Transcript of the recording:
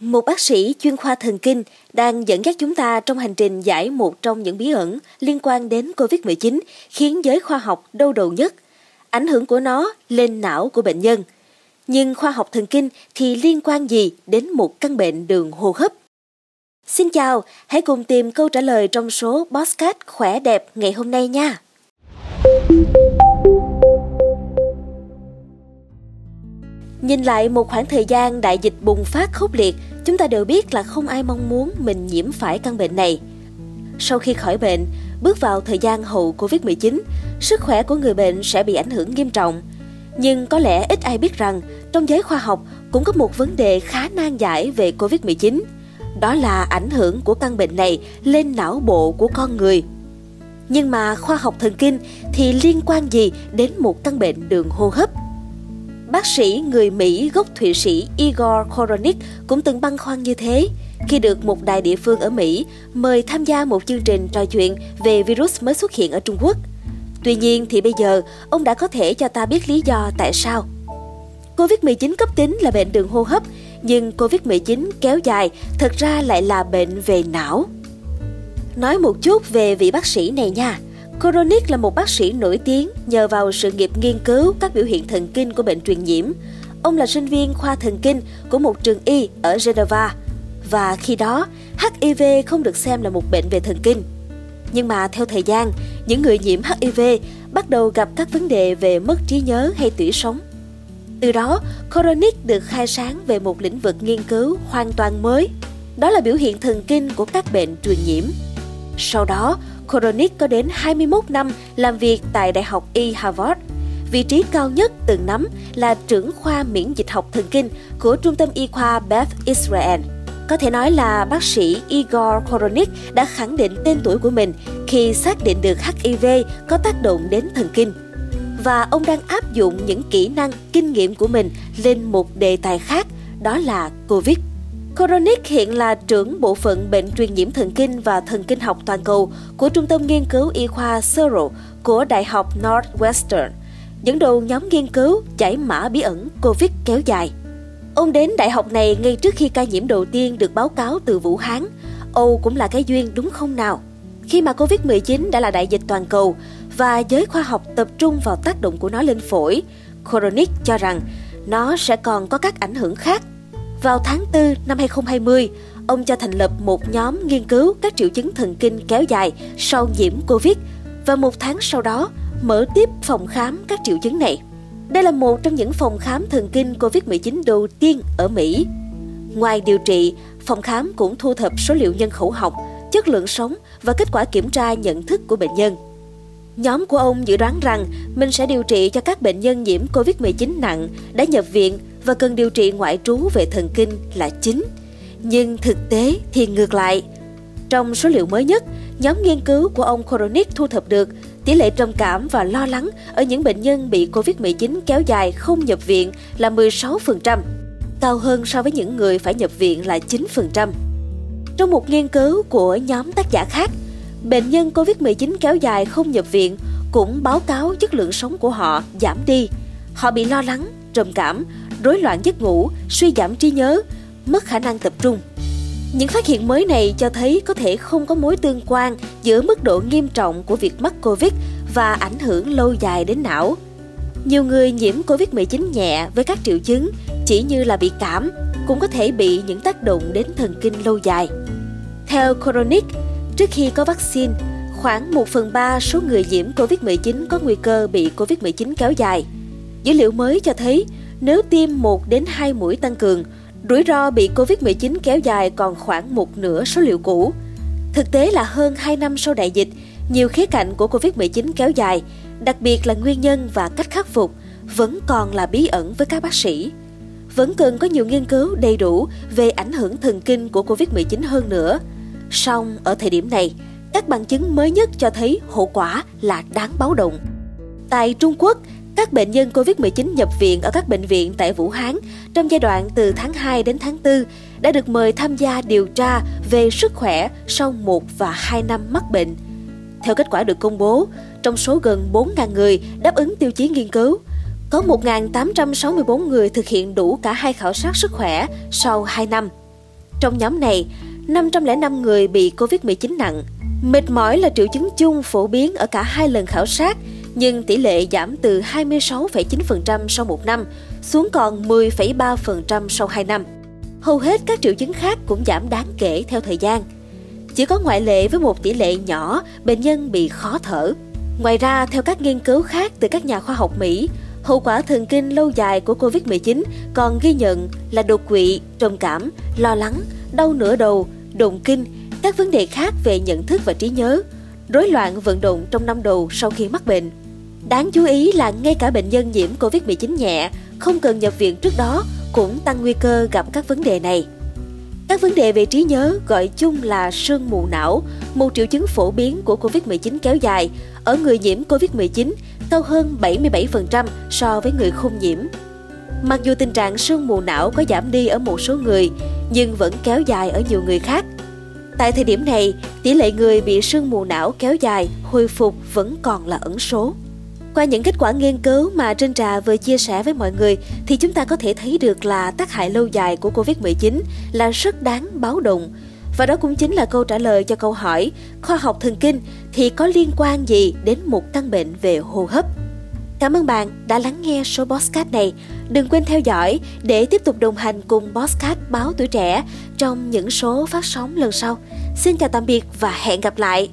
Một bác sĩ chuyên khoa thần kinh đang dẫn dắt chúng ta trong hành trình giải một trong những bí ẩn liên quan đến COVID-19 khiến giới khoa học đau đầu nhất, ảnh hưởng của nó lên não của bệnh nhân. Nhưng khoa học thần kinh thì liên quan gì đến một căn bệnh đường hô hấp? Xin chào, hãy cùng tìm câu trả lời trong số podcast Khỏe Đẹp ngày hôm nay nha! Nhìn lại một khoảng thời gian đại dịch bùng phát khốc liệt, chúng ta đều biết là không ai mong muốn mình nhiễm phải căn bệnh này. Sau khi khỏi bệnh, bước vào thời gian hậu Covid-19, sức khỏe của người bệnh sẽ bị ảnh hưởng nghiêm trọng. Nhưng có lẽ ít ai biết rằng, trong giới khoa học cũng có một vấn đề khá nan giải về Covid-19. Đó là ảnh hưởng của căn bệnh này lên não bộ của con người. Nhưng mà khoa học thần kinh thì liên quan gì đến một căn bệnh đường hô hấp? Bác sĩ người Mỹ gốc Thụy Sĩ Igor Koronik cũng từng băn khoăn như thế khi được một đài địa phương ở Mỹ mời tham gia một chương trình trò chuyện về virus mới xuất hiện ở Trung Quốc. Tuy nhiên thì bây giờ, ông đã có thể cho ta biết lý do tại sao. Covid-19 cấp tính là bệnh đường hô hấp, nhưng Covid-19 kéo dài thật ra lại là bệnh về não. Nói một chút về vị bác sĩ này nha. Koronik là một bác sĩ nổi tiếng nhờ vào sự nghiệp nghiên cứu các biểu hiện thần kinh của bệnh truyền nhiễm. Ông là sinh viên khoa thần kinh của một trường y ở Geneva, và khi đó HIV không được xem là một bệnh về thần kinh. Nhưng mà theo thời gian, những người nhiễm HIV bắt đầu gặp các vấn đề về mất trí nhớ hay tủy sống. Từ đó, Koronik được khai sáng về một lĩnh vực nghiên cứu hoàn toàn mới, đó là biểu hiện thần kinh của các bệnh truyền nhiễm. Sau đó, Koronik có đến 21 năm làm việc tại Đại học Y Harvard. Vị trí cao nhất từng nắm là trưởng khoa miễn dịch học thần kinh của Trung tâm Y khoa Beth Israel. Có thể nói là bác sĩ Igor Koronik đã khẳng định tên tuổi của mình khi xác định được HIV có tác động đến thần kinh. Và ông đang áp dụng những kỹ năng, kinh nghiệm của mình lên một đề tài khác, đó là COVID. Koronik hiện là trưởng bộ phận bệnh truyền nhiễm thần kinh và thần kinh học toàn cầu của Trung tâm Nghiên cứu Y khoa Searle của Đại học Northwestern, dẫn đầu nhóm nghiên cứu giải mã bí ẩn COVID kéo dài. Ông đến đại học này ngay trước khi ca nhiễm đầu tiên được báo cáo từ Vũ Hán. Âu cũng là cái duyên đúng không nào? Khi mà Covid-19 đã là đại dịch toàn cầu và giới khoa học tập trung vào tác động của nó lên phổi, Koronik cho rằng nó sẽ còn có các ảnh hưởng khác. Vào tháng 4 năm 2020, ông cho thành lập một nhóm nghiên cứu các triệu chứng thần kinh kéo dài sau nhiễm Covid và một tháng sau đó mở tiếp phòng khám các triệu chứng này. Đây là một trong những phòng khám thần kinh Covid-19 đầu tiên ở Mỹ. Ngoài điều trị, phòng khám cũng thu thập số liệu nhân khẩu học, chất lượng sống và kết quả kiểm tra nhận thức của bệnh nhân. Nhóm của ông dự đoán rằng mình sẽ điều trị cho các bệnh nhân nhiễm Covid-19 nặng đã nhập viện và cần điều trị ngoại trú về thần kinh là chính. Nhưng thực tế thì ngược lại. Trong số liệu mới nhất, nhóm nghiên cứu của ông Koronik thu thập được tỷ lệ trầm cảm và lo lắng ở những bệnh nhân bị Covid-19 kéo dài không nhập viện là 16%, cao hơn so với những người phải nhập viện là 9%. Trong một nghiên cứu của nhóm tác giả khác, bệnh nhân Covid-19 kéo dài không nhập viện cũng báo cáo chất lượng sống của họ giảm đi. Họ bị lo lắng, trầm cảm, rối loạn giấc ngủ, suy giảm trí nhớ, mất khả năng tập trung. Những phát hiện mới này cho thấy có thể không có mối tương quan giữa mức độ nghiêm trọng của việc mắc Covid và ảnh hưởng lâu dài đến não. Nhiều người nhiễm Covid-19 nhẹ với các triệu chứng chỉ như là bị cảm cũng có thể bị những tác động đến thần kinh lâu dài. Theo Koronik, trước khi có vaccine, khoảng 1/3 số người nhiễm Covid-19 có nguy cơ bị Covid-19 kéo dài. Dữ liệu mới cho thấy nếu tiêm 1 đến 2 mũi tăng cường, rủi ro bị Covid-19 kéo dài còn khoảng một nửa số liệu cũ. Thực tế là hơn 2 năm sau đại dịch, nhiều khía cạnh của Covid-19 kéo dài, đặc biệt là nguyên nhân và cách khắc phục, vẫn còn là bí ẩn với các bác sĩ. Vẫn cần có nhiều nghiên cứu đầy đủ về ảnh hưởng thần kinh của Covid-19 hơn nữa. Song ở thời điểm này, các bằng chứng mới nhất cho thấy hậu quả là đáng báo động. Tại Trung Quốc, các bệnh nhân Covid-19 nhập viện ở các bệnh viện tại Vũ Hán trong giai đoạn từ tháng 2 đến tháng 4 đã được mời tham gia điều tra về sức khỏe sau 1 và 2 năm mắc bệnh. Theo kết quả được công bố, trong số gần 4.000 người đáp ứng tiêu chí nghiên cứu, có 1.864 người thực hiện đủ cả hai khảo sát sức khỏe sau 2 năm. Trong nhóm này, 505 người bị COVID-19 nặng. Mệt mỏi là triệu chứng chung phổ biến ở cả hai lần khảo sát, nhưng tỷ lệ giảm từ 26,9% sau 1 năm xuống còn 10,3% sau 2 năm. Hầu hết các triệu chứng khác cũng giảm đáng kể theo thời gian. Chỉ có ngoại lệ với một tỷ lệ nhỏ, bệnh nhân bị khó thở. Ngoài ra, theo các nghiên cứu khác từ các nhà khoa học Mỹ, hậu quả thần kinh lâu dài của COVID-19 còn ghi nhận là đột quỵ, trầm cảm, lo lắng, đau nửa đầu, động kinh, các vấn đề khác về nhận thức và trí nhớ, rối loạn vận động trong năm đầu sau khi mắc bệnh. Đáng chú ý là ngay cả bệnh nhân nhiễm COVID-19 nhẹ, không cần nhập viện trước đó cũng tăng nguy cơ gặp các vấn đề này. Các vấn đề về trí nhớ gọi chung là sương mù não, một triệu chứng phổ biến của COVID-19 kéo dài, ở người nhiễm COVID-19 cao hơn 77% so với người không nhiễm. Mặc dù tình trạng sương mù não có giảm đi ở một số người, nhưng vẫn kéo dài ở nhiều người khác. Tại thời điểm này, tỷ lệ người bị sương mù não kéo dài, hồi phục vẫn còn là ẩn số. Qua những kết quả nghiên cứu mà Trên Trà vừa chia sẻ với mọi người thì chúng ta có thể thấy được là tác hại lâu dài của COVID-19 là rất đáng báo động. Và đó cũng chính là câu trả lời cho câu hỏi khoa học thần kinh thì có liên quan gì đến một căn bệnh về hô hấp. Cảm ơn bạn đã lắng nghe số podcast này. Đừng quên theo dõi để tiếp tục đồng hành cùng podcast Báo Tuổi Trẻ trong những số phát sóng lần sau. Xin chào tạm biệt và hẹn gặp lại!